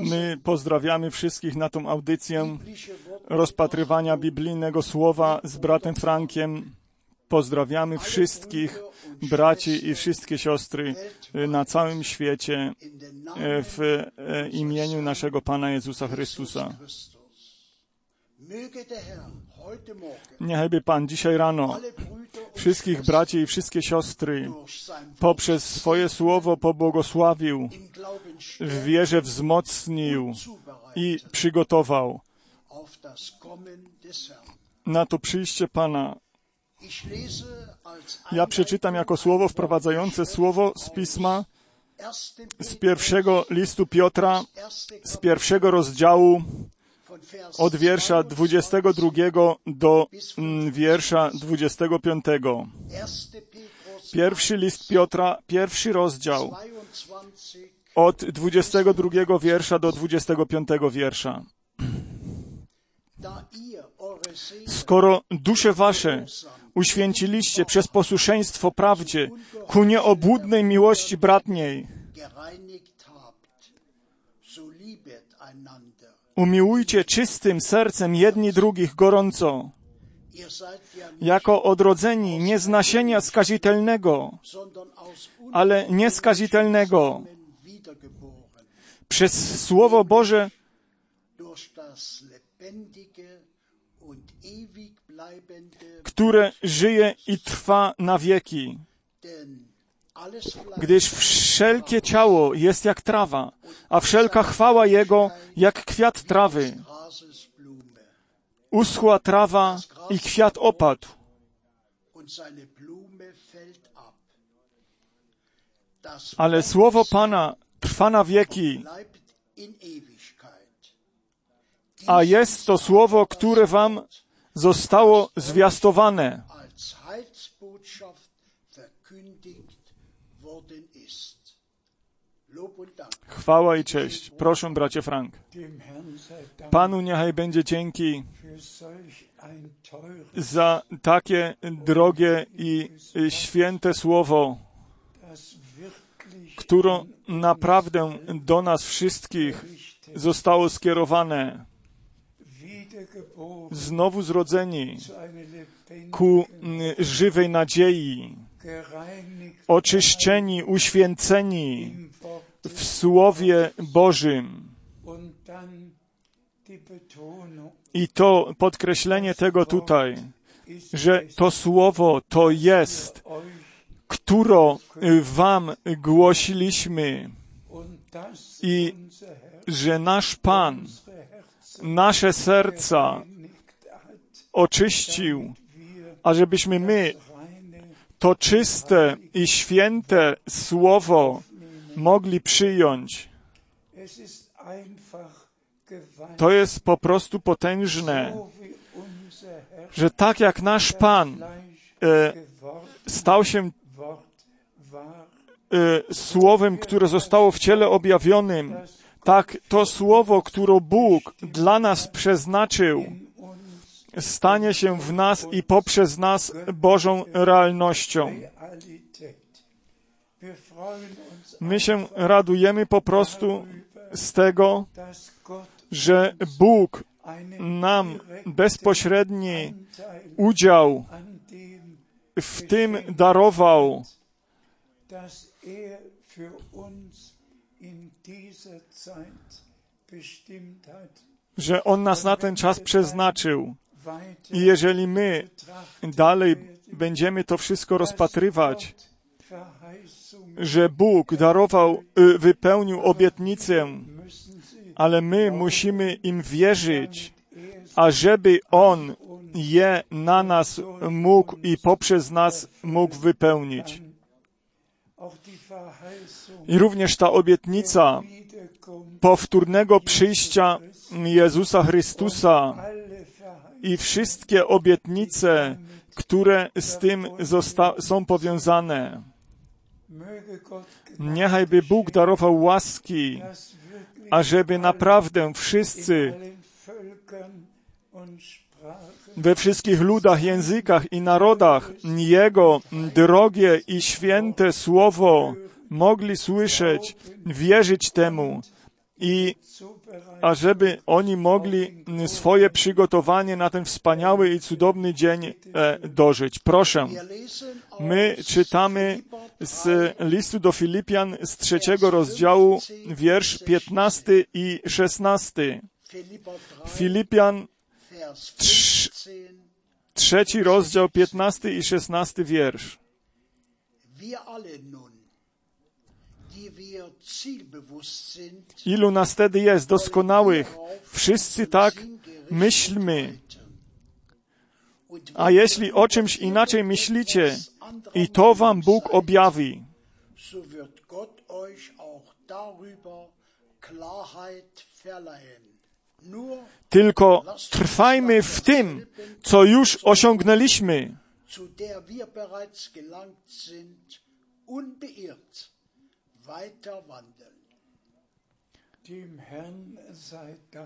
My pozdrawiamy wszystkich na tą audycję rozpatrywania biblijnego słowa z bratem Frankiem. Pozdrawiamy wszystkich braci i wszystkie siostry na całym świecie w imieniu naszego Pana Jezusa Chrystusa. Niechby Pan dzisiaj rano wszystkich braci i wszystkie siostry poprzez swoje słowo pobłogosławił, w wierze wzmocnił i przygotował na to przyjście Pana. Ja przeczytam jako słowo wprowadzające słowo z Pisma, z pierwszego listu Piotra, z pierwszego rozdziału, od wiersza 22 do wiersza 25. Pierwszy list Piotra, pierwszy rozdział, od 22 wiersza do 25 wiersza. Skoro dusze wasze uświęciliście przez posłuszeństwo prawdzie ku nieobłudnej miłości bratniej, umiłujcie czystym sercem jedni drugich gorąco, jako odrodzeni nie z nasienia skazitelnego, ale nieskazitelnego, przez Słowo Boże które żyje i trwa na wieki. Gdyż wszelkie ciało jest jak trawa, a wszelka chwała jego jak kwiat trawy. Uschła trawa i kwiat opadł, ale słowo Pana trwa na wieki. A jest to słowo, które wam zostało zwiastowane, chwała i cześć. Proszę, bracie Frank. Panu niechaj będzie dzięki za takie drogie i święte słowo, które naprawdę do nas wszystkich zostało skierowane. Znowu zrodzeni ku żywej nadziei, oczyszczeni, uświęceni w Słowie Bożym. I to podkreślenie tego tutaj, że to Słowo to jest, które wam głosiliśmy i że nasz Pan nasze serca oczyścił, ażebyśmy my to czyste i święte słowo mogli przyjąć. To jest po prostu potężne, że tak jak nasz Pan stał się słowem, które zostało w ciele objawionym, tak to słowo, które Bóg dla nas przeznaczył, stanie się w nas i poprzez nas Bożą realnością. My się radujemy po prostu z tego, że Bóg nam bezpośredni udział w tym darował, że On nas na ten czas przeznaczył. I jeżeli my dalej będziemy to wszystko rozpatrywać, że Bóg darował, wypełnił obietnicę, ale my musimy im wierzyć, ażeby On je na nas mógł i poprzez nas mógł wypełnić. I również ta obietnica powtórnego przyjścia Jezusa Chrystusa i wszystkie obietnice, które z tym są powiązane. Niechajby Bóg darował łaski, ażeby naprawdę wszyscy we wszystkich ludach, językach i narodach Jego drogie i święte Słowo mogli słyszeć, wierzyć temu i ażeby oni mogli swoje przygotowanie na ten wspaniały i cudowny dzień dożyć. Proszę, my czytamy z listu do Filipian z 3 rozdziału, wiersz 15 i 16. Filipian 3 rozdział, 15 i 16 wiersz. Ilu nas wtedy jest doskonałych? Wszyscy tak myślmy. A jeśli o czymś inaczej myślicie, i to wam Bóg objawi, tylko trwajmy w tym, co już osiągnęliśmy,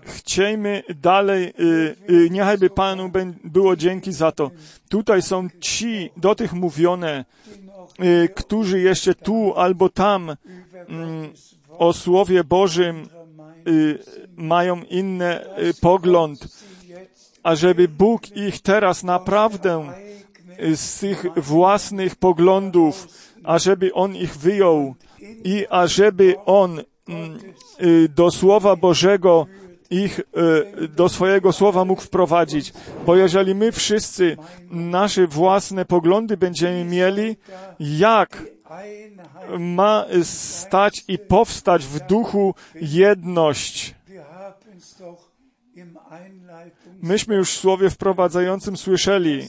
chciejmy dalej, niechajby Panu było dzięki za to. Tutaj są ci, do tych mówione, którzy jeszcze tu albo tam o Słowie Bożym mają inny pogląd, ażeby Bóg ich teraz naprawdę z tych własnych poglądów, ażeby On ich wyjął i ażeby On do Słowa Bożego ich do swojego Słowa mógł wprowadzić. Bo jeżeli my wszyscy nasze własne poglądy będziemy mieli, jak ma stać i powstać w duchu jedność? Myśmy już w słowie wprowadzającym słyszeli,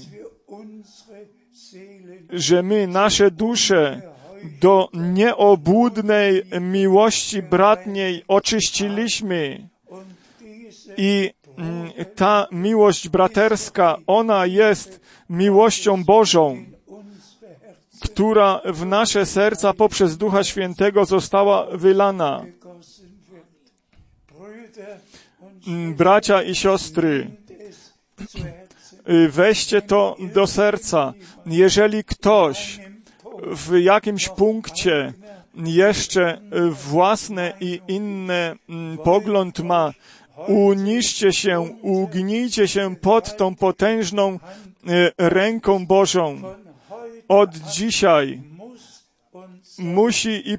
że my nasze dusze do nieobłudnej miłości bratniej oczyściliśmy i ta miłość braterska, ona jest miłością Bożą, która w nasze serca poprzez Ducha Świętego została wylana. Bracia i siostry, weźcie to do serca. Jeżeli ktoś w jakimś punkcie jeszcze własne i inny pogląd ma, uniszcie się, ugnijcie się pod tą potężną ręką Bożą. Od dzisiaj musi i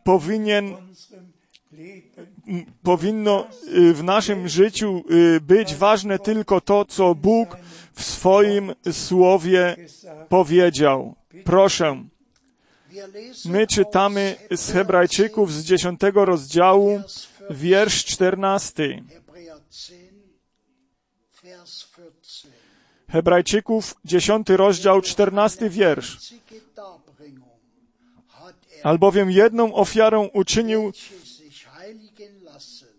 powinno w naszym życiu być ważne tylko to, co Bóg w swoim Słowie powiedział. Proszę, my czytamy z Hebrajczyków z 10 rozdziału, wiersz 14. Hebrajczyków, 10 rozdział, 14 wiersz. Albowiem jedną ofiarą uczynił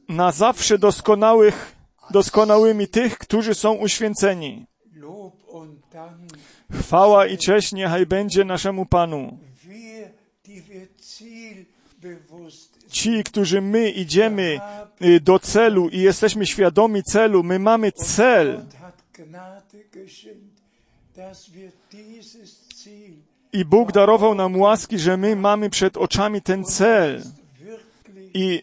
na zawsze doskonałymi tych, którzy są uświęceni. Chwała i cześć niechaj będzie naszemu Panu. Ci, którzy my idziemy do celu i jesteśmy świadomi celu, my mamy cel. I Bóg darował nam łaski, że my mamy przed oczami ten cel. I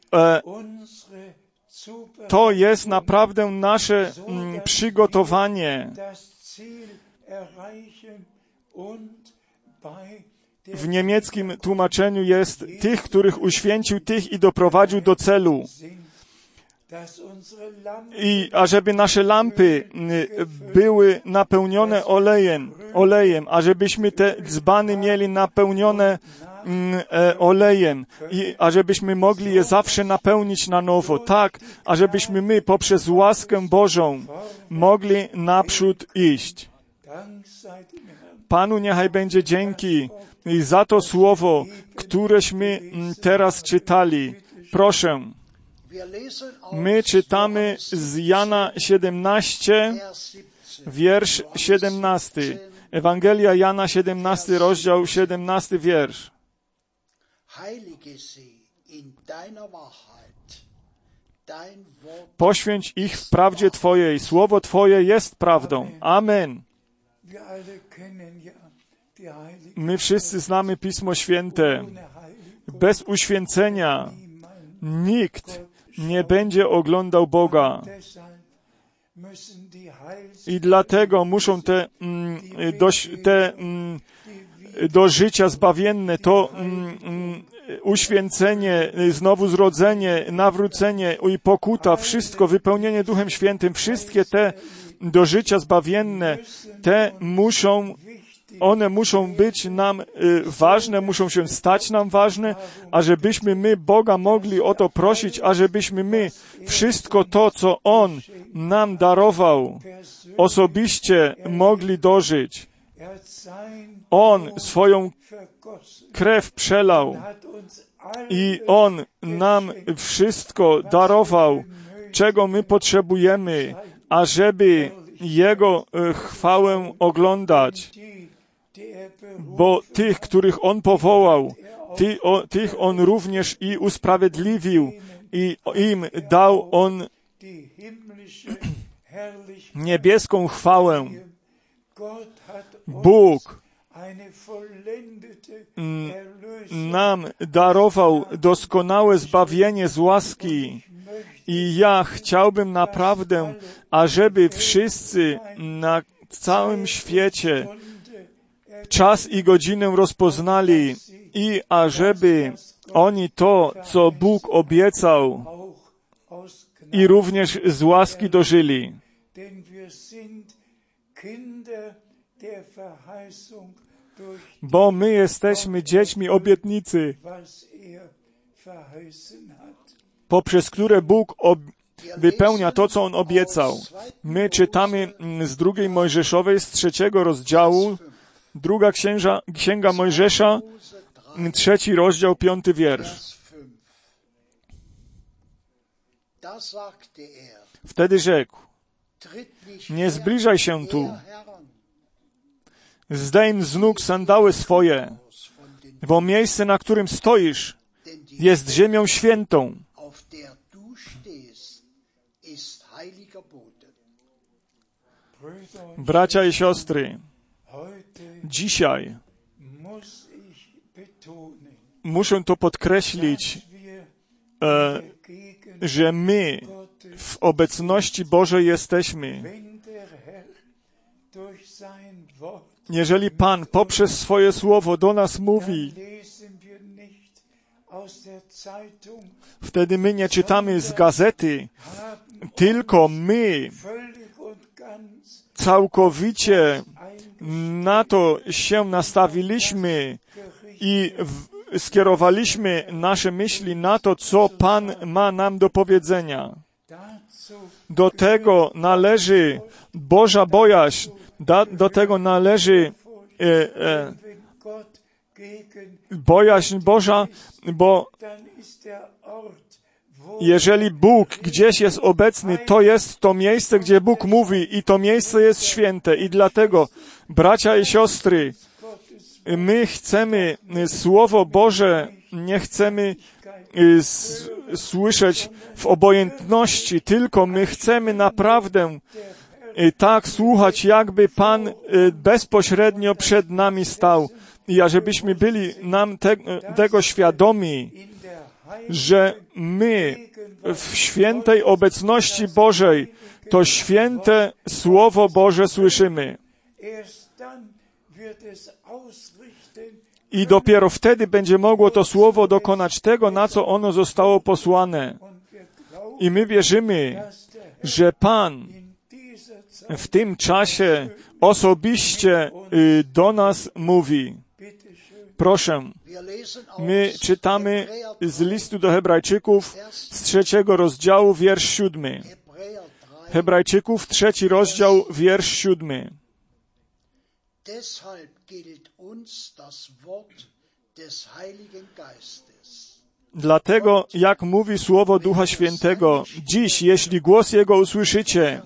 to jest naprawdę nasze przygotowanie. W niemieckim tłumaczeniu jest tych, których uświęcił, tych i doprowadził do celu. I ażeby nasze lampy były napełnione olejem, ażebyśmy te dzbany mieli napełnione olejem i ażebyśmy mogli je zawsze napełnić na nowo, tak, ażebyśmy my poprzez łaskę Bożą mogli naprzód iść. Panu niechaj będzie dzięki za to słowo, któreśmy teraz czytali. Proszę. My czytamy z Jana 17, wiersz 17. Ewangelia Jana 17, rozdział 17, wiersz. Poświęć ich w prawdzie Twojej. Słowo Twoje jest prawdą. Amen. My wszyscy znamy Pismo Święte. Bez uświęcenia nikt nie będzie oglądał Boga. I dlatego muszą do życia zbawienne, to uświęcenie, znowu zrodzenie, nawrócenie i pokuta, wszystko, wypełnienie Duchem Świętym, wszystkie te do życia zbawienne, one muszą być nam ważne, muszą się stać nam ważne, ażebyśmy my Boga mogli o to prosić, ażebyśmy my wszystko to, co On nam darował, osobiście mogli dożyć. On swoją krew przelał i On nam wszystko darował, czego my potrzebujemy, ażeby Jego chwałę oglądać. Bo tych, których On powołał, tych On również i usprawiedliwił i im dał On niebieską chwałę. Bóg nam darował doskonałe zbawienie z łaski i ja chciałbym naprawdę, ażeby wszyscy na całym świecie czas i godzinę rozpoznali i ażeby oni to, co Bóg obiecał, i również z łaski dożyli. Bo my jesteśmy dziećmi obietnicy, poprzez które Bóg wypełnia to, co On obiecał. My czytamy z 2 Mojżeszowej, z 3 rozdziału, druga Księga Mojżesza, 3 rozdział, 5 wiersz. Wtedy rzekł: nie zbliżaj się tu, zdejm z nóg sandały swoje, bo miejsce, na którym stoisz, jest ziemią świętą. Bracia i siostry, dzisiaj muszę to podkreślić, że my w obecności Bożej jesteśmy. Jeżeli Pan poprzez swoje słowo do nas mówi, wtedy my nie czytamy z gazety, tylko my całkowicie na to się nastawiliśmy i skierowaliśmy nasze myśli na to, co Pan ma nam do powiedzenia. Do tego należy Boża bojaźń, do tego należy bojaźń Boża, bo jeżeli Bóg gdzieś jest obecny, to jest to miejsce, gdzie Bóg mówi i to miejsce jest święte. I dlatego, bracia i siostry, my chcemy Słowo Boże, nie chcemy słyszeć w obojętności, tylko my chcemy naprawdę tak słuchać, jakby Pan bezpośrednio przed nami stał. I ażebyśmy byli nam tego świadomi, że my w świętej obecności Bożej to święte Słowo Boże słyszymy. I dopiero wtedy będzie mogło to Słowo dokonać tego, na co ono zostało posłane. I my wierzymy, że Pan w tym czasie osobiście do nas mówi. Proszę, my czytamy z listu do Hebrajczyków z 3 rozdziału, wiersz 7. Hebrajczyków, 3 rozdział, wiersz 7. Dlatego, jak mówi Słowo Ducha Świętego, dziś, jeśli głos Jego usłyszycie,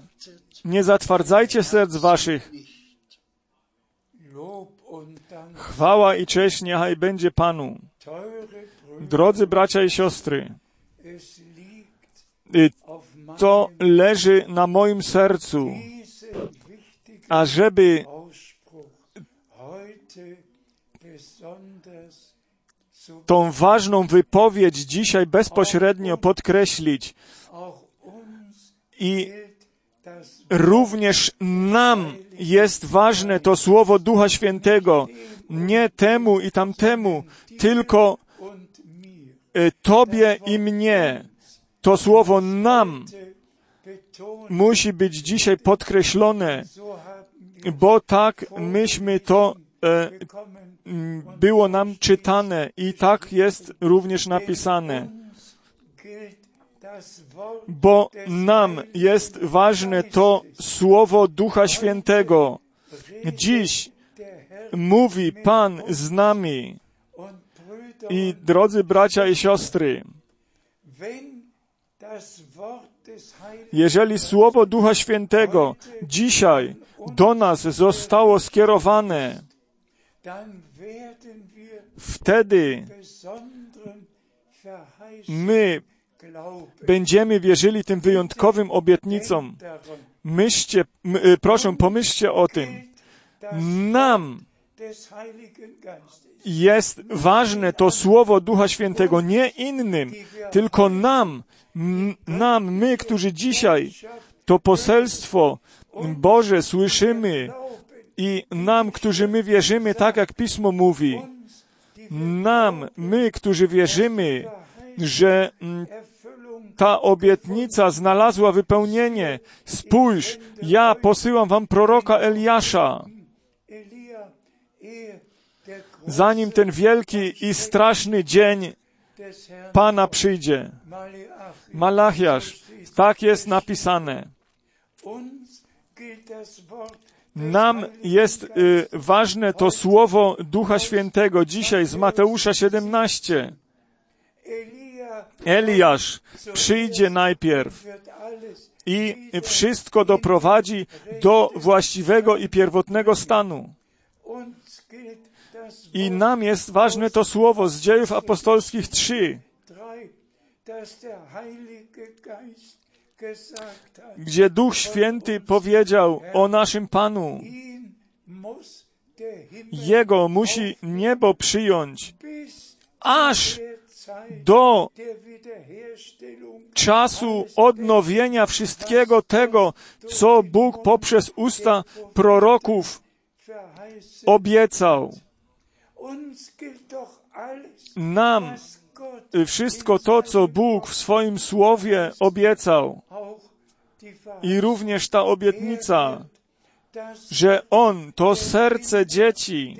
nie zatwardzajcie serc waszych. Chwała i cześć niechaj będzie Panu. Drodzy bracia i siostry, to leży na moim sercu, ażeby tą ważną wypowiedź dzisiaj bezpośrednio podkreślić. I również nam jest ważne to słowo Ducha Świętego. Nie temu i tamtemu, tylko Tobie i mnie. To słowo nam musi być dzisiaj podkreślone, bo tak myśmy to było nam czytane i tak jest również napisane. Bo nam jest ważne to słowo Ducha Świętego. Dziś mówi Pan z nami. I drodzy bracia i siostry, jeżeli słowo Ducha Świętego dzisiaj do nas zostało skierowane, wtedy my będziemy wierzyli tym wyjątkowym obietnicom. Proszę, pomyślcie o tym. Nam jest ważne to słowo Ducha Świętego, nie innym, tylko nam, my, którzy dzisiaj to poselstwo Boże słyszymy i nam, którzy my wierzymy, tak jak Pismo mówi, nam, my, którzy wierzymy, że ta obietnica znalazła wypełnienie. Spójrz, ja posyłam wam proroka Eliasza. Zanim ten wielki i straszny dzień Pana przyjdzie. Malachiasz, tak jest napisane. Nam jest ważne to słowo Ducha Świętego dzisiaj z Mateusza 17. Eliasz przyjdzie najpierw i wszystko doprowadzi do właściwego i pierwotnego stanu. I nam jest ważne to słowo z Dziejów Apostolskich 3, gdzie Duch Święty powiedział o naszym Panu. Jego musi niebo przyjąć, aż do czasu odnowienia wszystkiego tego, co Bóg poprzez usta proroków obiecał. Nam wszystko to, co Bóg w swoim Słowie obiecał i również ta obietnica, że On to serce dzieci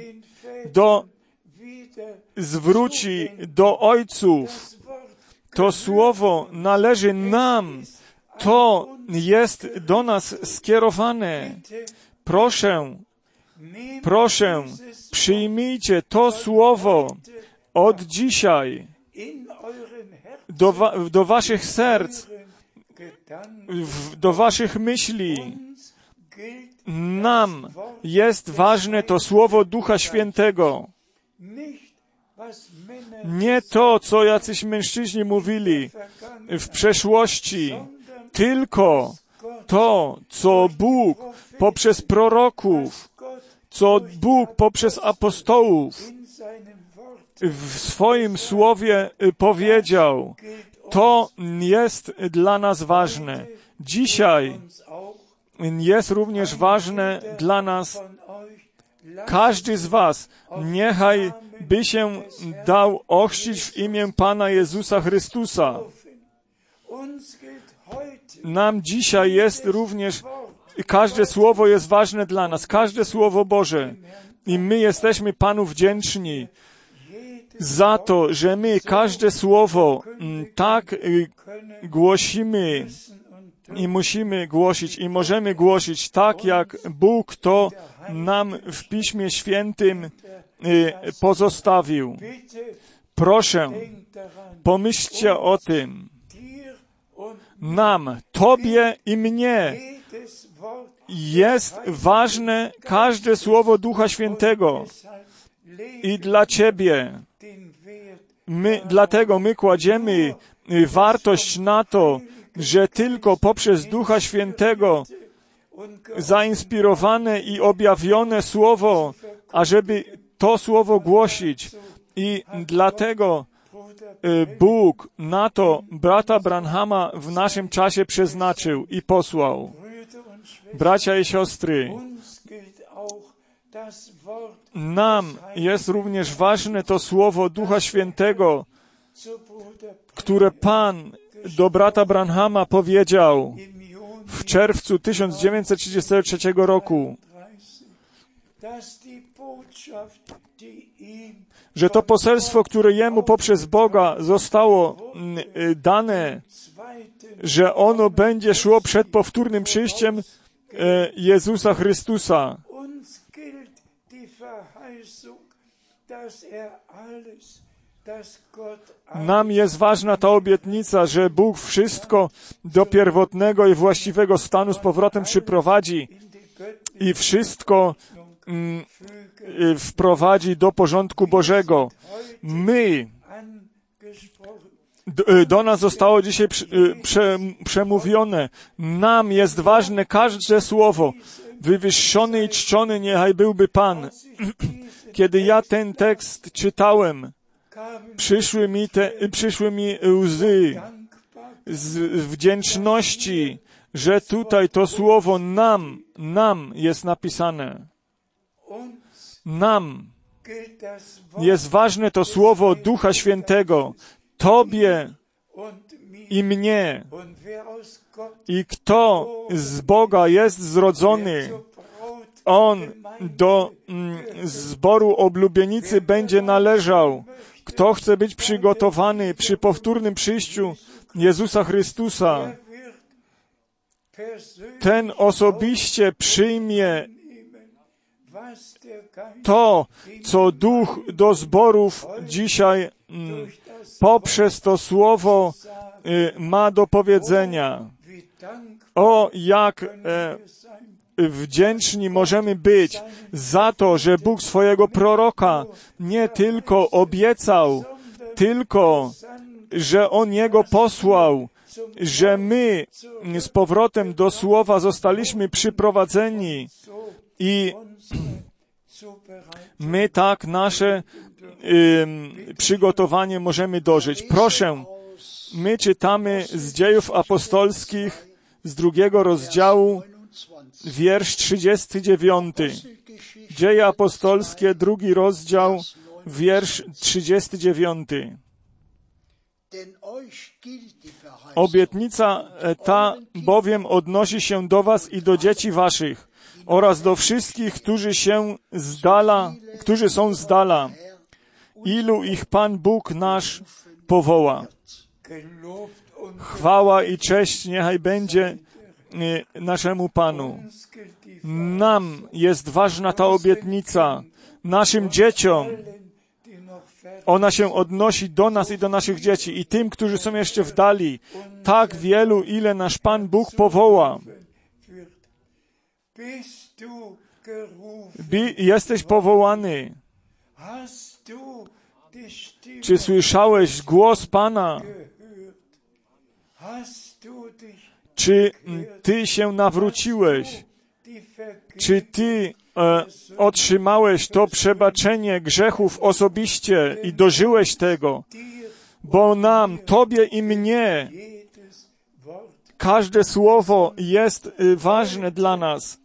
zwróci do ojców. To słowo należy nam. To jest do nas skierowane. Proszę, przyjmijcie to słowo od dzisiaj do waszych serc, do waszych myśli. Nam jest ważne to słowo Ducha Świętego. Nie to, co jacyś mężczyźni mówili w przeszłości, tylko to, co Bóg poprzez proroków, co Bóg poprzez apostołów w swoim Słowie powiedział. To jest dla nas ważne. Dzisiaj jest również ważne dla nas. Każdy z was niechaj by się dał ochrzcić w imię Pana Jezusa Chrystusa. Nam dzisiaj jest również, każde słowo jest ważne dla nas, każde słowo Boże. I my jesteśmy Panu wdzięczni za to, że my każde słowo tak głosimy i musimy głosić i możemy głosić tak, jak Bóg to nam w Piśmie Świętym pozostawił. Proszę, pomyślcie o tym. Nam, Tobie i mnie jest ważne każde słowo Ducha Świętego i dla Ciebie. Dlatego my kładziemy wartość na to, że tylko poprzez Ducha Świętego zainspirowane i objawione Słowo, ażeby to słowo głosić. I dlatego Bóg na to brata Branhama w naszym czasie przeznaczył i posłał. Bracia i siostry, nam jest również ważne to słowo Ducha Świętego, które Pan do brata Branhama powiedział w czerwcu 1933 roku, że to poselstwo, które jemu poprzez Boga zostało dane, że ono będzie szło przed powtórnym przyjściem Jezusa Chrystusa. Nam jest ważna ta obietnica, że Bóg wszystko do pierwotnego i właściwego stanu z powrotem przyprowadzi i wszystko wprowadzi do porządku Bożego. Do nas zostało dzisiaj przemówione. Nam jest ważne każde słowo. Wywyższony i czczony niechaj byłby Pan. Kiedy ja ten tekst czytałem, przyszły mi łzy z wdzięczności, że tutaj to słowo nam jest napisane. Nam jest ważne to słowo Ducha Świętego. Tobie i mnie. I kto z Boga jest zrodzony, on do zboru oblubienicy będzie należał. Kto chce być przygotowany przy powtórnym przyjściu Jezusa Chrystusa, ten osobiście przyjmie to, co Duch do zborów dzisiaj poprzez to słowo ma do powiedzenia. O, jak wdzięczni możemy być za to, że Bóg swojego proroka nie tylko obiecał, tylko że On jego posłał, że my z powrotem do słowa zostaliśmy przyprowadzeni i my tak nasze przygotowanie możemy dożyć. Proszę, my czytamy z Dziejów Apostolskich z 2 rozdziału, wiersz 39. Dzieje Apostolskie, 2 rozdział, wiersz 39. Obietnica ta bowiem odnosi się do was i do dzieci waszych oraz do wszystkich, którzy są z dala, ilu ich Pan Bóg nasz powoła. Chwała i cześć niechaj będzie naszemu Panu. Nam jest ważna ta obietnica, naszym dzieciom. Ona się odnosi do nas i do naszych dzieci i tym, którzy są jeszcze w dali, tak wielu, ile nasz Pan Bóg powoła. Jesteś powołany. Czy słyszałeś głos Pana? Czy ty się nawróciłeś? Czy ty otrzymałeś to przebaczenie grzechów osobiście i dożyłeś tego? Bo nam, tobie i mnie, każde słowo jest ważne dla nas.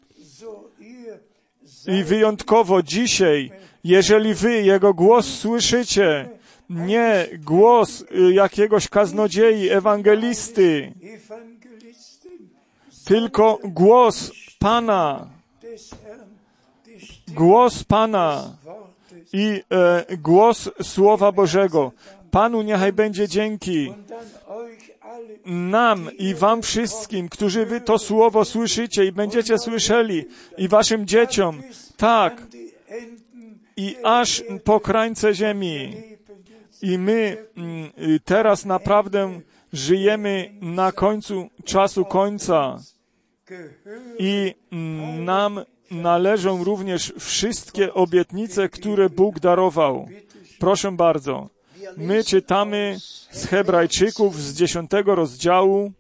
I wyjątkowo dzisiaj, jeżeli wy jego głos słyszycie, nie głos jakiegoś kaznodziei, ewangelisty, tylko głos Pana. Głos Pana i głos Słowa Bożego. Panu niechaj będzie dzięki. Nam i wam wszystkim, którzy wy to słowo słyszycie i będziecie słyszeli, i waszym dzieciom, tak, i aż po krańce ziemi. I my teraz naprawdę żyjemy na końcu czasu końca i nam należą również wszystkie obietnice, które Bóg darował. Proszę bardzo. My czytamy z Hebrajczyków z 10 rozdziału,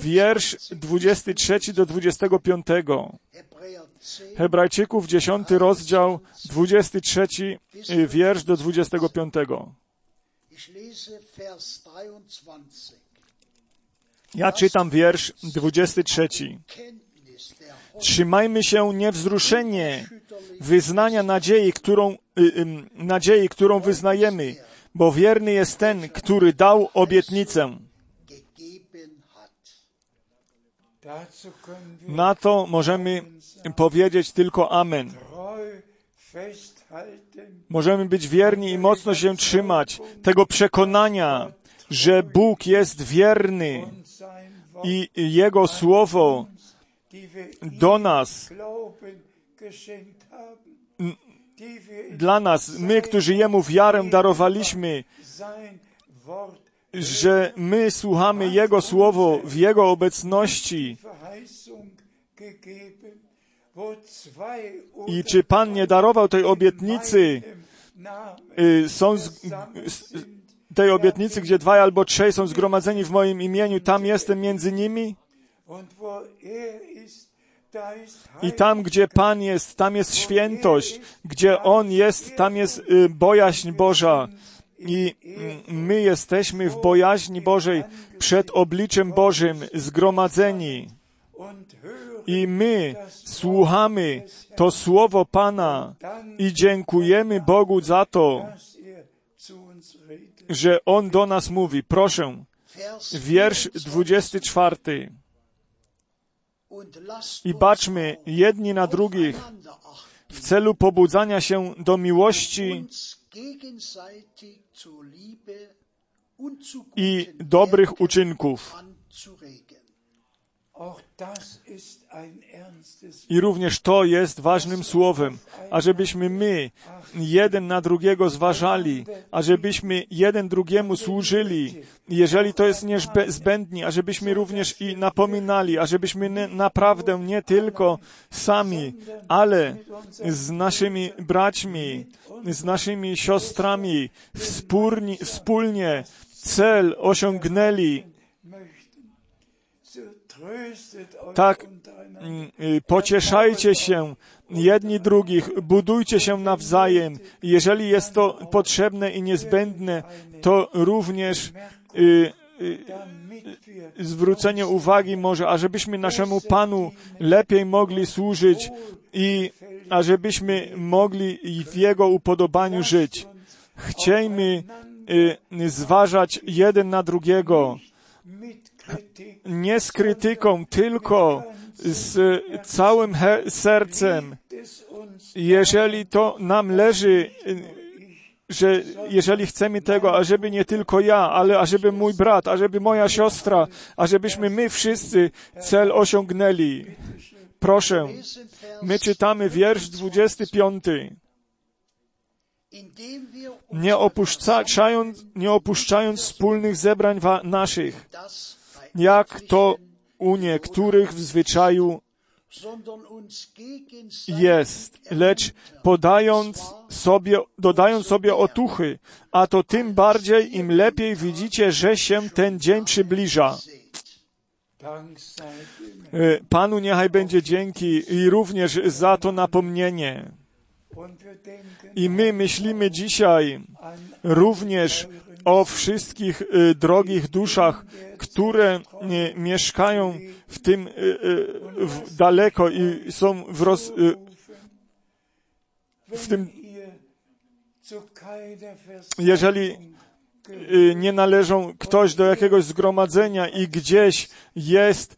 wiersz 23 do 25. Hebrajczyków, 10 rozdział, 23 wiersz do 25. Ja czytam wiersz 23. Trzymajmy się niewzruszenie wyznania nadziei, którą wyznajemy, bo wierny jest ten, który dał obietnicę. Na to możemy powiedzieć tylko amen. Możemy być wierni i mocno się trzymać tego przekonania, że Bóg jest wierny i Jego Słowo do nas, dla nas, my, którzy Jemu wiarę darowaliśmy, że my słuchamy Jego Słowo w Jego obecności. I czy Pan nie darował tej obietnicy, gdzie 2 albo 3 są zgromadzeni w moim imieniu, tam jestem między nimi? I tam, gdzie Pan jest, tam jest świętość. Gdzie On jest, tam jest bojaźń Boża. I my jesteśmy w bojaźni Bożej, przed obliczem Bożym zgromadzeni. I my słuchamy to Słowo Pana i dziękujemy Bogu za to, że On do nas mówi. Proszę, wiersz 24. I baczmy jedni na drugich w celu pobudzania się do miłości i dobrych uczynków. I również to jest ważnym słowem, ażebyśmy my jeden na drugiego zważali, ażebyśmy jeden drugiemu służyli, jeżeli to jest niezbędne, ażebyśmy również i napominali, ażebyśmy naprawdę nie tylko sami, ale z naszymi braćmi, z naszymi siostrami wspólnie cel osiągnęli. Tak, pocieszajcie się jedni drugich, budujcie się nawzajem. Jeżeli jest to potrzebne i niezbędne, to również zwrócenie uwagi może, ażebyśmy naszemu Panu lepiej mogli służyć i ażebyśmy mogli w Jego upodobaniu żyć. Chciejmy zważać jeden na drugiego. Nie z krytyką, tylko z całym sercem. Jeżeli to nam leży, że jeżeli chcemy tego, ażeby nie tylko ja, ale ażeby mój brat, ażeby moja siostra, ażebyśmy my wszyscy cel osiągnęli. Proszę, my czytamy wiersz 25. Nie opuszczając wspólnych zebrań naszych, jak to u niektórych w zwyczaju jest, lecz dodając sobie otuchy, a to tym bardziej, im lepiej widzicie, że się ten dzień przybliża. Panu niechaj będzie dzięki i również za to napomnienie. I my myślimy dzisiaj również o wszystkich drogich duszach, które mieszkają w tym daleko i są w tym. Jeżeli nie należą ktoś do jakiegoś zgromadzenia i gdzieś jest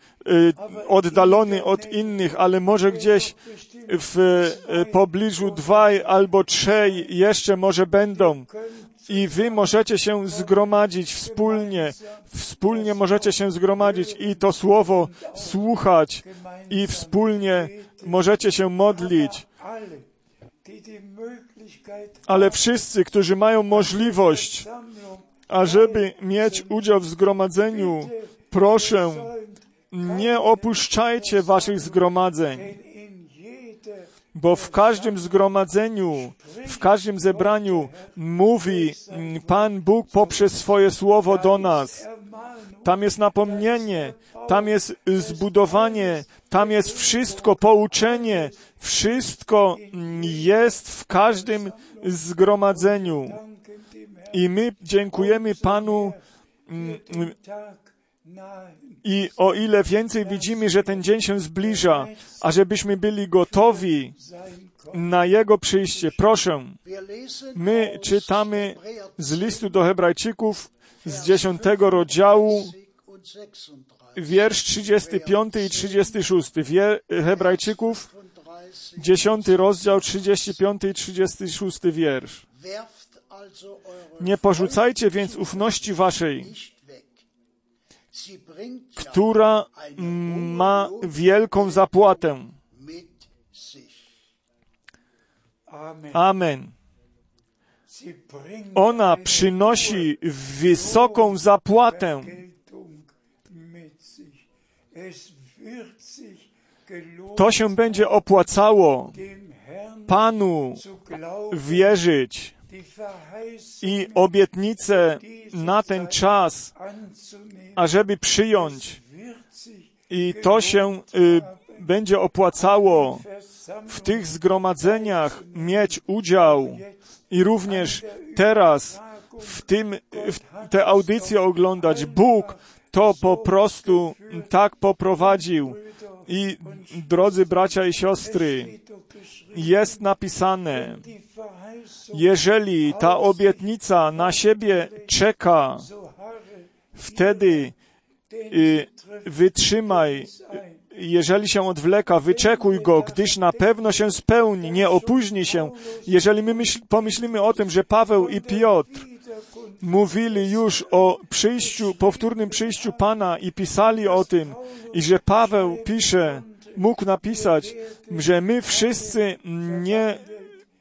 oddalony od innych, ale może gdzieś w pobliżu 2 albo 3 jeszcze może będą. I wy możecie się zgromadzić wspólnie możecie się zgromadzić i to słowo słuchać i wspólnie możecie się modlić. Ale wszyscy, którzy mają możliwość, ażeby mieć udział w zgromadzeniu, proszę, nie opuszczajcie waszych zgromadzeń, bo w każdym zgromadzeniu, w każdym zebraniu mówi Pan Bóg poprzez swoje słowo do nas tam jest napomnienie, tam jest zbudowanie, tam jest wszystko, pouczenie, wszystko jest w każdym zgromadzeniu. I my dziękujemy Panu i o ile więcej widzimy, że ten dzień się zbliża, a żebyśmy byli gotowi na Jego przyjście. Proszę, my czytamy z listu do Hebrajczyków z 10 rozdziału, wiersz 35 i 36. Hebrajczyków, 10 rozdział, 35 i 36 wiersz. Nie porzucajcie więc ufności waszej, która ma wielką zapłatę. Amen. Ona przynosi wysoką zapłatę. To się będzie opłacało Panu wierzyć i obietnicę na ten czas, ażeby przyjąć. I to się będzie opłacało w tych zgromadzeniach mieć udział i również teraz w te audycje oglądać. Bóg to po prostu tak poprowadził. I drodzy bracia i siostry, jest napisane, jeżeli ta obietnica na siebie czeka, wtedy wytrzymaj, jeżeli się odwleka, wyczekuj go, gdyż na pewno się spełni, nie opóźni się. Jeżeli my pomyślimy o tym, że Paweł i Piotr mówili już o przyjściu, powtórnym przyjściu Pana i pisali o tym, i że Paweł pisze, mógł napisać,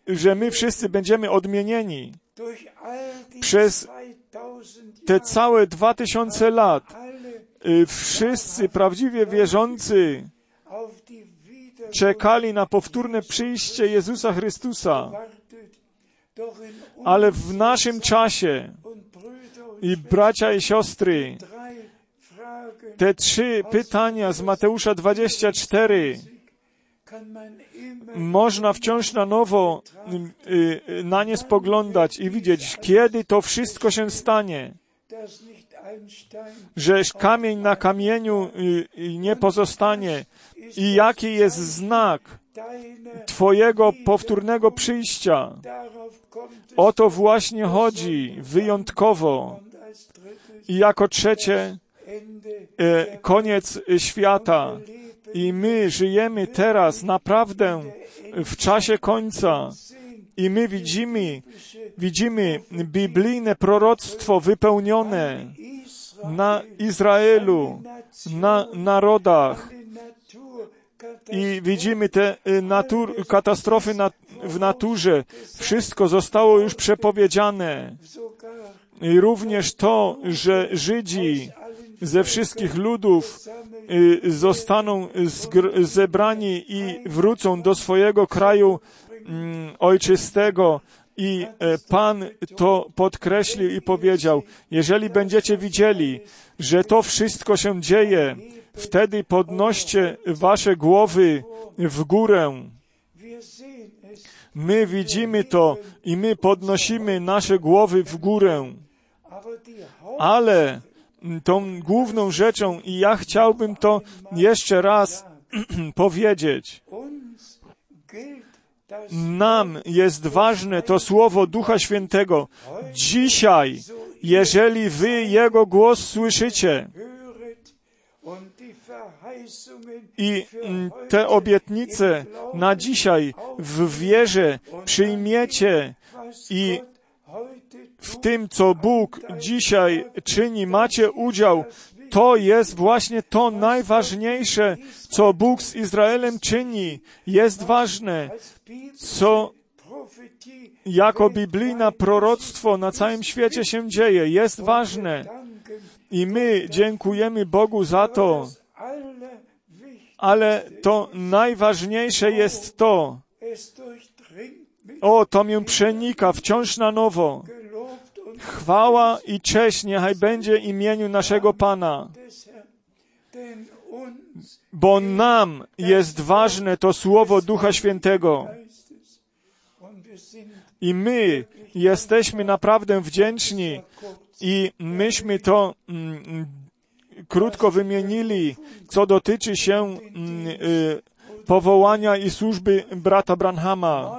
że my wszyscy będziemy odmienieni przez te całe 2000 lat. Wszyscy prawdziwie wierzący czekali na powtórne przyjście Jezusa Chrystusa. Ale w naszym czasie, i bracia i siostry, te 3 pytania z Mateusza 24 można wciąż na nowo na nie spoglądać i widzieć, kiedy to wszystko się stanie, że kamień na kamieniu nie pozostanie i jaki jest znak Twojego powtórnego przyjścia. O to właśnie chodzi wyjątkowo. I jako trzecie, koniec świata. I my żyjemy teraz naprawdę w czasie końca. I my widzimy biblijne proroctwo wypełnione na Izraelu, na narodach. I widzimy te katastrofy w naturze. Wszystko zostało już przepowiedziane. I również to, że Żydzi ze wszystkich ludów zostaną zebrani i wrócą do swojego kraju ojczystego. I Pan to podkreślił i powiedział, jeżeli będziecie widzieli, że to wszystko się dzieje, wtedy podnoście wasze głowy w górę. My widzimy to i my podnosimy nasze głowy w górę. Ale tą główną rzeczą, i ja chciałbym to jeszcze raz powiedzieć, nam jest ważne to słowo Ducha Świętego. Dzisiaj, jeżeli wy Jego głos słyszycie i te obietnice na dzisiaj w wierze przyjmiecie i w tym, co Bóg dzisiaj czyni, macie udział, to jest właśnie to najważniejsze, co Bóg z Izraelem czyni. Jest ważne, co jako biblijne proroctwo na całym świecie się dzieje. Jest ważne. I my dziękujemy Bogu za to. Ale to najważniejsze jest to. O, to mnie przenika wciąż na nowo. Chwała i cześć niechaj będzie imieniu naszego Pana. Bo nam jest ważne to słowo Ducha Świętego. I my jesteśmy naprawdę wdzięczni i myśmy to krótko wymienili, co dotyczy się powołania i służby brata Branhama.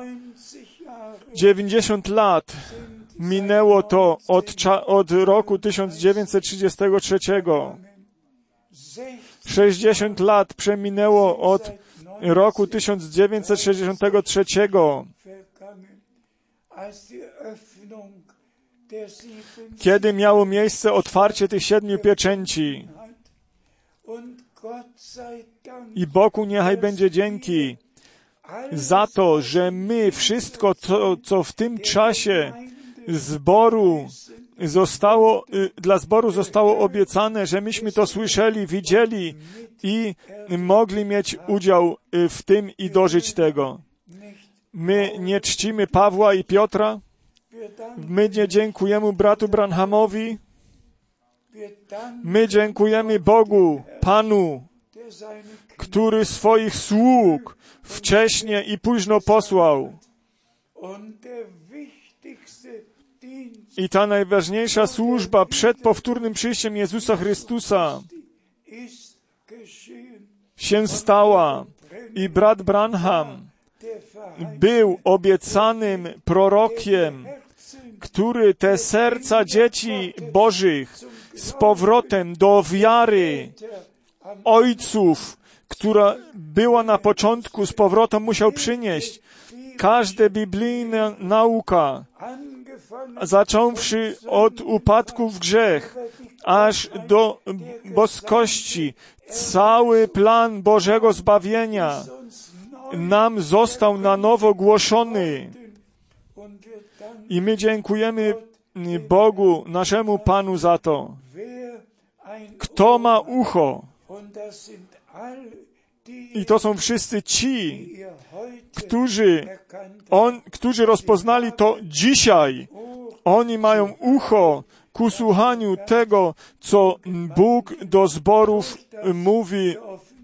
90 lat minęło to od roku 1933. 60 lat przeminęło od roku 1963, kiedy miało miejsce otwarcie tych 7 pieczęci. I Bogu niechaj będzie dzięki za to, że my wszystko, co w tym czasie dla zboru zostało obiecane, że myśmy to słyszeli, widzieli i mogli mieć udział w tym i dożyć tego. My nie czcimy Pawła i Piotra. My nie dziękujemy bratu Branhamowi. My dziękujemy Bogu, Panu, który swoich sług wcześnie i późno posłał. I ta najważniejsza służba przed powtórnym przyjściem Jezusa Chrystusa się stała. I brat Branham był obiecanym prorokiem, który te serca dzieci Bożych z powrotem do wiary ojców, która była na początku, z powrotem musiał przynieść. Każda biblijna nauka, zacząwszy od upadku w grzech, aż do boskości, cały plan Bożego zbawienia nam został na nowo głoszony. I my dziękujemy Bogu, naszemu Panu, za to. Kto ma ucho? I to są wszyscy ci, którzy rozpoznali to dzisiaj. Oni mają ucho ku słuchaniu tego, co Bóg do zborów mówi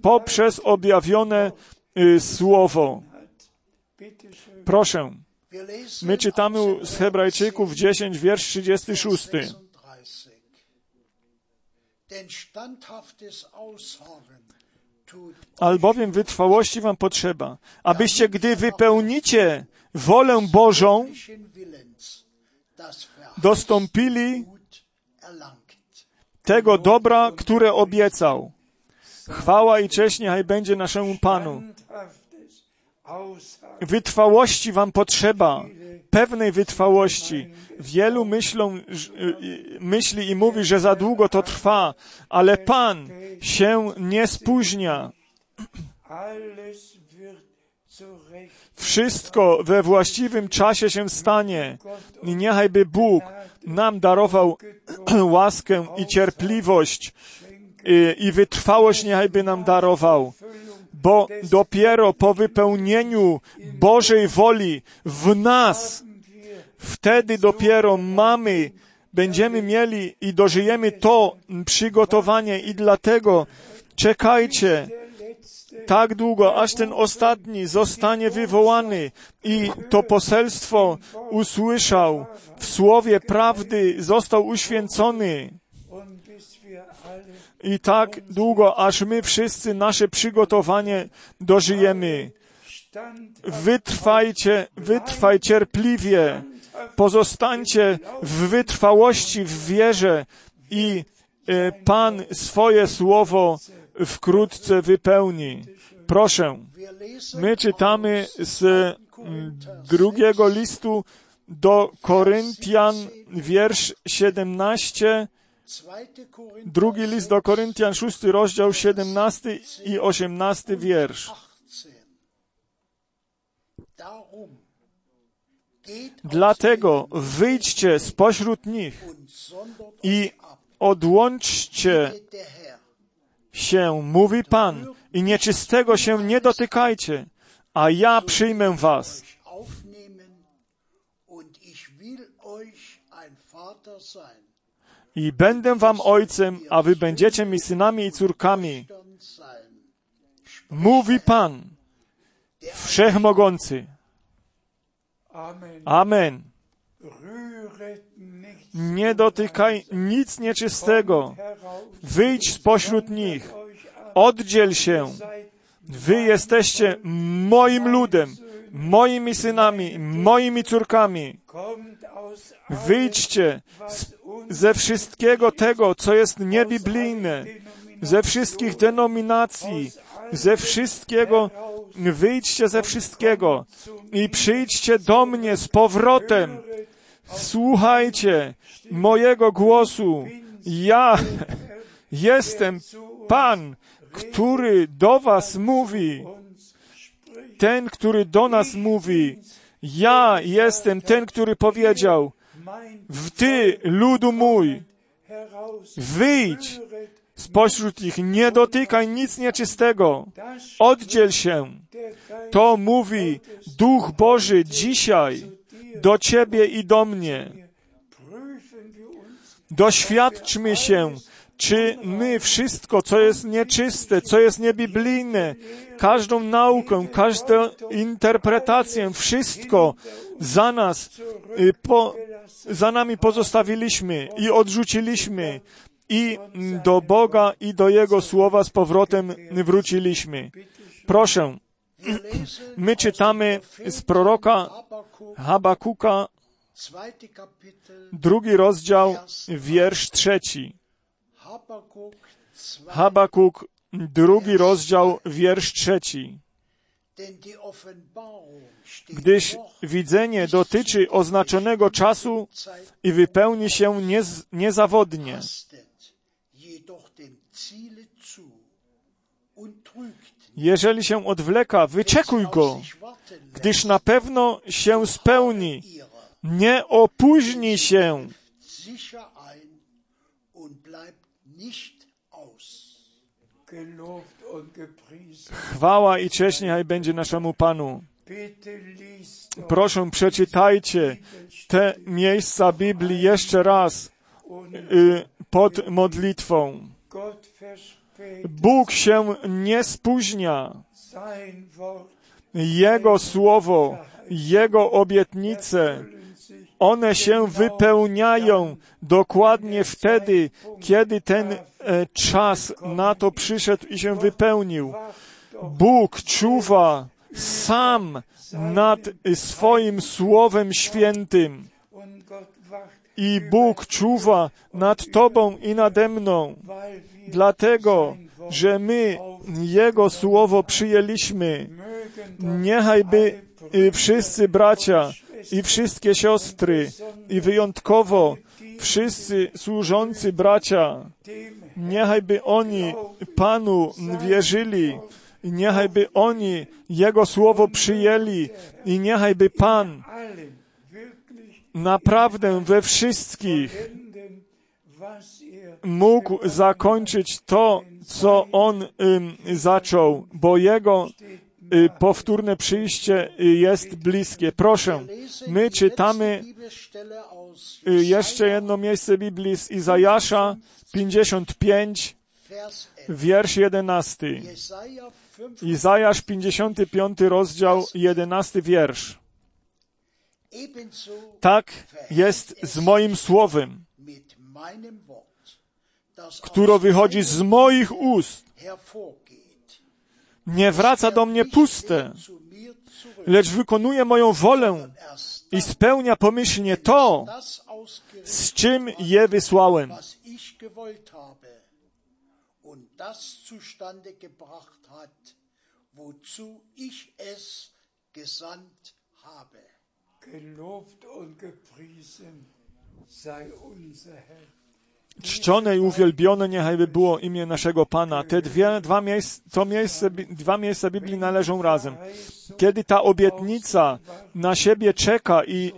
poprzez objawione słowo. Proszę, my czytamy z Hebrajczyków 10, wiersz 36. Albowiem wytrwałości wam potrzeba, abyście, gdy wypełnicie wolę Bożą, dostąpili tego dobra, które obiecał. Chwała i cześć niechaj będzie naszemu Panu. Wytrwałości wam potrzeba, pewnej wytrwałości. Wielu myśli i mówi, że za długo to trwa, ale Pan się nie spóźnia. Wszystko we właściwym czasie się stanie. I niechajby Bóg nam darował łaskę i cierpliwość i wytrwałość niechajby nam darował. Bo dopiero po wypełnieniu Bożej woli w nas, wtedy dopiero będziemy mieli i dożyjemy to przygotowanie. I dlatego czekajcie tak długo, aż ten ostatni zostanie wywołany i to poselstwo usłyszał, w słowie prawdy został uświęcony. I tak długo, aż my wszyscy nasze przygotowanie dożyjemy. Wytrwaj cierpliwie, pozostańcie w wytrwałości, w wierze i Pan swoje słowo wkrótce wypełni. Proszę, my czytamy z drugiego listu do Koryntian, wiersz 17, Drugi list do Koryntian, 6 rozdział, 17 i 18 wiersz. Dlatego wyjdźcie spośród nich i odłączcie się, mówi Pan, i nieczystego się nie dotykajcie, a ja przyjmę was. I będę wam ojcem, a wy będziecie mi synami i córkami. Mówi Pan, Wszechmogący. Amen. Nie dotykaj nic nieczystego. Wyjdź spośród nich. Oddziel się. Wy jesteście moim ludem, moimi synami, moimi córkami. Wyjdźcie ze wszystkiego tego, co jest niebiblijne, ze wszystkich denominacji, ze wszystkiego, wyjdźcie ze wszystkiego i przyjdźcie do mnie z powrotem. Słuchajcie mojego głosu. Ja jestem Pan, który do was mówi. Ten, który do nas mówi. Ja jestem ten, który powiedział: Ty, ludu mój, wyjdź spośród ich, nie dotykaj nic nieczystego, oddziel się. To mówi Duch Boży dzisiaj do ciebie i do mnie. Doświadczmy się, czy my wszystko, co jest nieczyste, co jest niebiblijne, każdą naukę, każdą interpretację, wszystko za nami pozostawiliśmy i odrzuciliśmy i do Boga i do Jego Słowa z powrotem wróciliśmy. Proszę, my czytamy z proroka Habakuka, 2 rozdział, wiersz 3. Habakuk, 2 rozdział, wiersz 3. Gdyż widzenie dotyczy oznaczonego czasu i wypełni się niezawodnie. Jeżeli się odwleka, wyczekuj go, gdyż na pewno się spełni. Nie opóźni się. Chwała i cześć niechaj będzie naszemu Panu. Proszę, przeczytajcie te miejsca Biblii jeszcze raz pod modlitwą. Bóg się nie spóźnia. Jego słowo, Jego obietnice, one się wypełniają dokładnie wtedy, kiedy ten czas na to przyszedł i się wypełnił. Bóg czuwa sam nad swoim Słowem Świętym. I Bóg czuwa nad tobą i nade mną, dlatego, że my Jego Słowo przyjęliśmy. Niechajby wszyscy bracia i wszystkie siostry i wyjątkowo wszyscy służący bracia, niechajby oni Panu wierzyli, niechajby oni Jego Słowo przyjęli i niechajby Pan naprawdę we wszystkich mógł zakończyć to, co On zaczął, bo Jego powtórne przyjście jest bliskie. Proszę, my czytamy jeszcze jedno miejsce Biblii z Izajasza, 55, wiersz 11. Izajasz, 55, rozdział, 11 wiersz. Tak jest z moim słowem, które wychodzi z moich ust. Nie wraca do mnie puste, lecz wykonuje moją wolę i spełnia pomyślnie to, z czym je wysłałem. Czczone i uwielbione niechajby było imię naszego Pana. Te dwa miejsca Biblii należą razem. Kiedy ta obietnica na siebie czeka i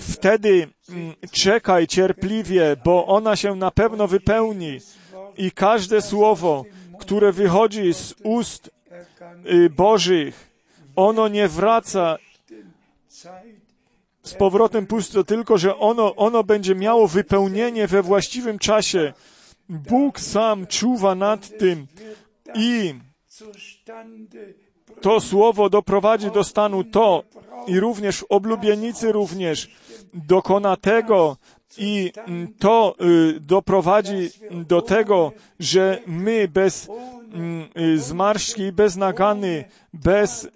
wtedy czekaj cierpliwie, bo ona się na pewno wypełni i każde słowo, które wychodzi z ust Bożych, ono nie wraca z powrotem pusto, tylko że ono będzie miało wypełnienie we właściwym czasie. Bóg sam czuwa nad tym i to słowo doprowadzi do stanu to i również w oblubienicy również dokona tego i to doprowadzi do tego, że my bez zmarszczki, bez nagany, bez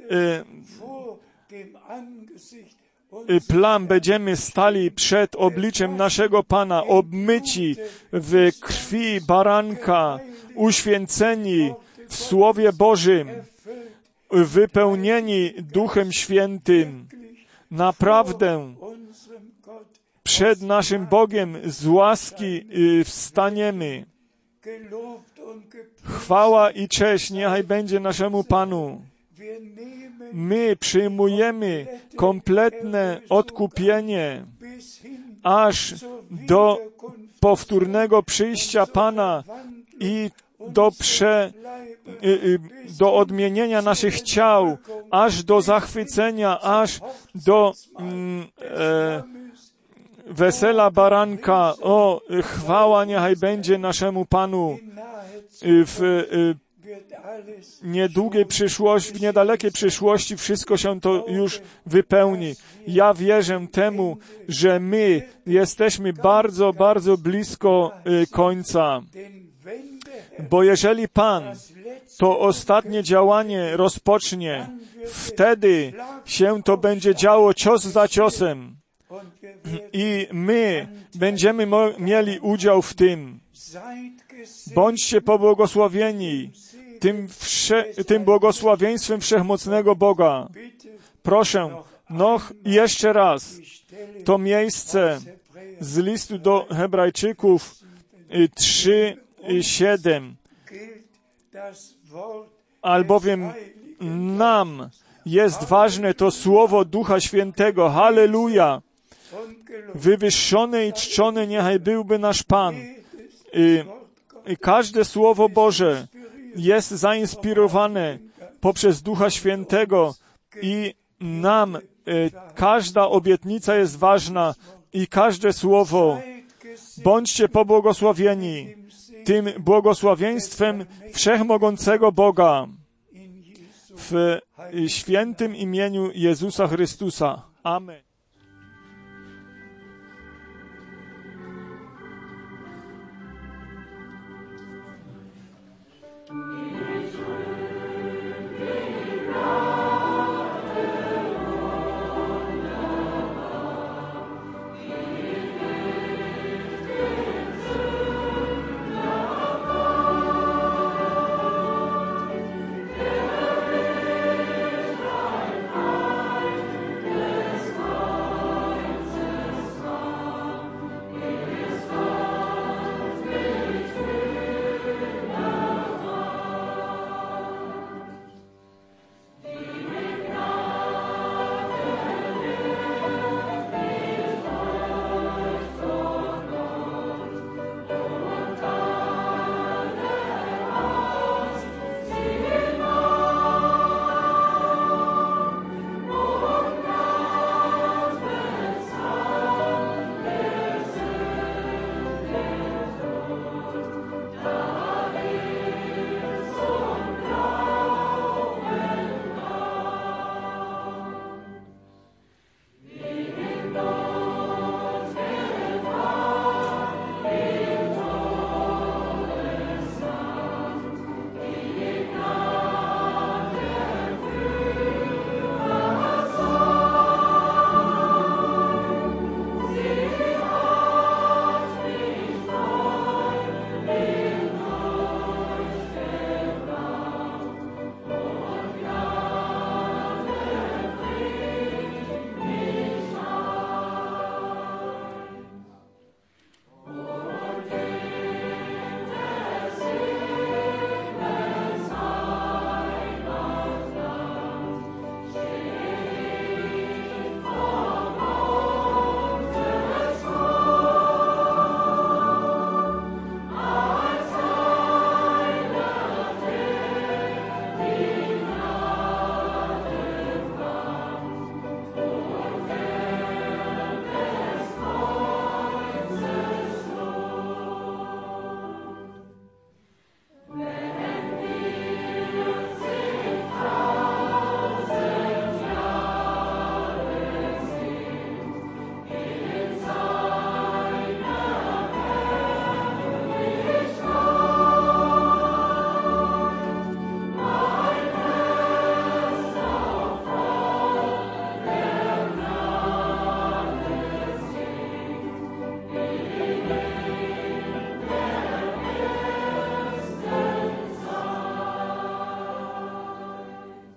plam będziemy stali przed obliczem naszego Pana, obmyci w krwi baranka, uświęceni w Słowie Bożym, wypełnieni Duchem Świętym. Naprawdę przed naszym Bogiem z łaski wstaniemy. Chwała i cześć niechaj będzie naszemu Panu. My przyjmujemy kompletne odkupienie aż do powtórnego przyjścia Pana i do odmienienia naszych ciał, aż do zachwycenia, aż do wesela baranka. O, chwała niechaj będzie naszemu Panu. W niedalekiej przyszłości wszystko się to już wypełni. Ja wierzę temu, że my jesteśmy bardzo, bardzo blisko końca. Bo jeżeli Pan to ostatnie działanie rozpocznie, wtedy się to będzie działo cios za ciosem i my będziemy mieli udział w tym. Bądźcie pobłogosławieni tym błogosławieństwem wszechmocnego Boga. Proszę, jeszcze raz to miejsce z listu do Hebrajczyków 3:7. Albowiem nam jest ważne to słowo Ducha Świętego. Halleluja! Wywyższony i czczony niechaj byłby nasz Pan. Każde słowo Boże jest zainspirowane poprzez Ducha Świętego i nam każda obietnica jest ważna i każde słowo. Bądźcie pobłogosławieni tym błogosławieństwem wszechmogącego Boga w świętym imieniu Jezusa Chrystusa. Amen.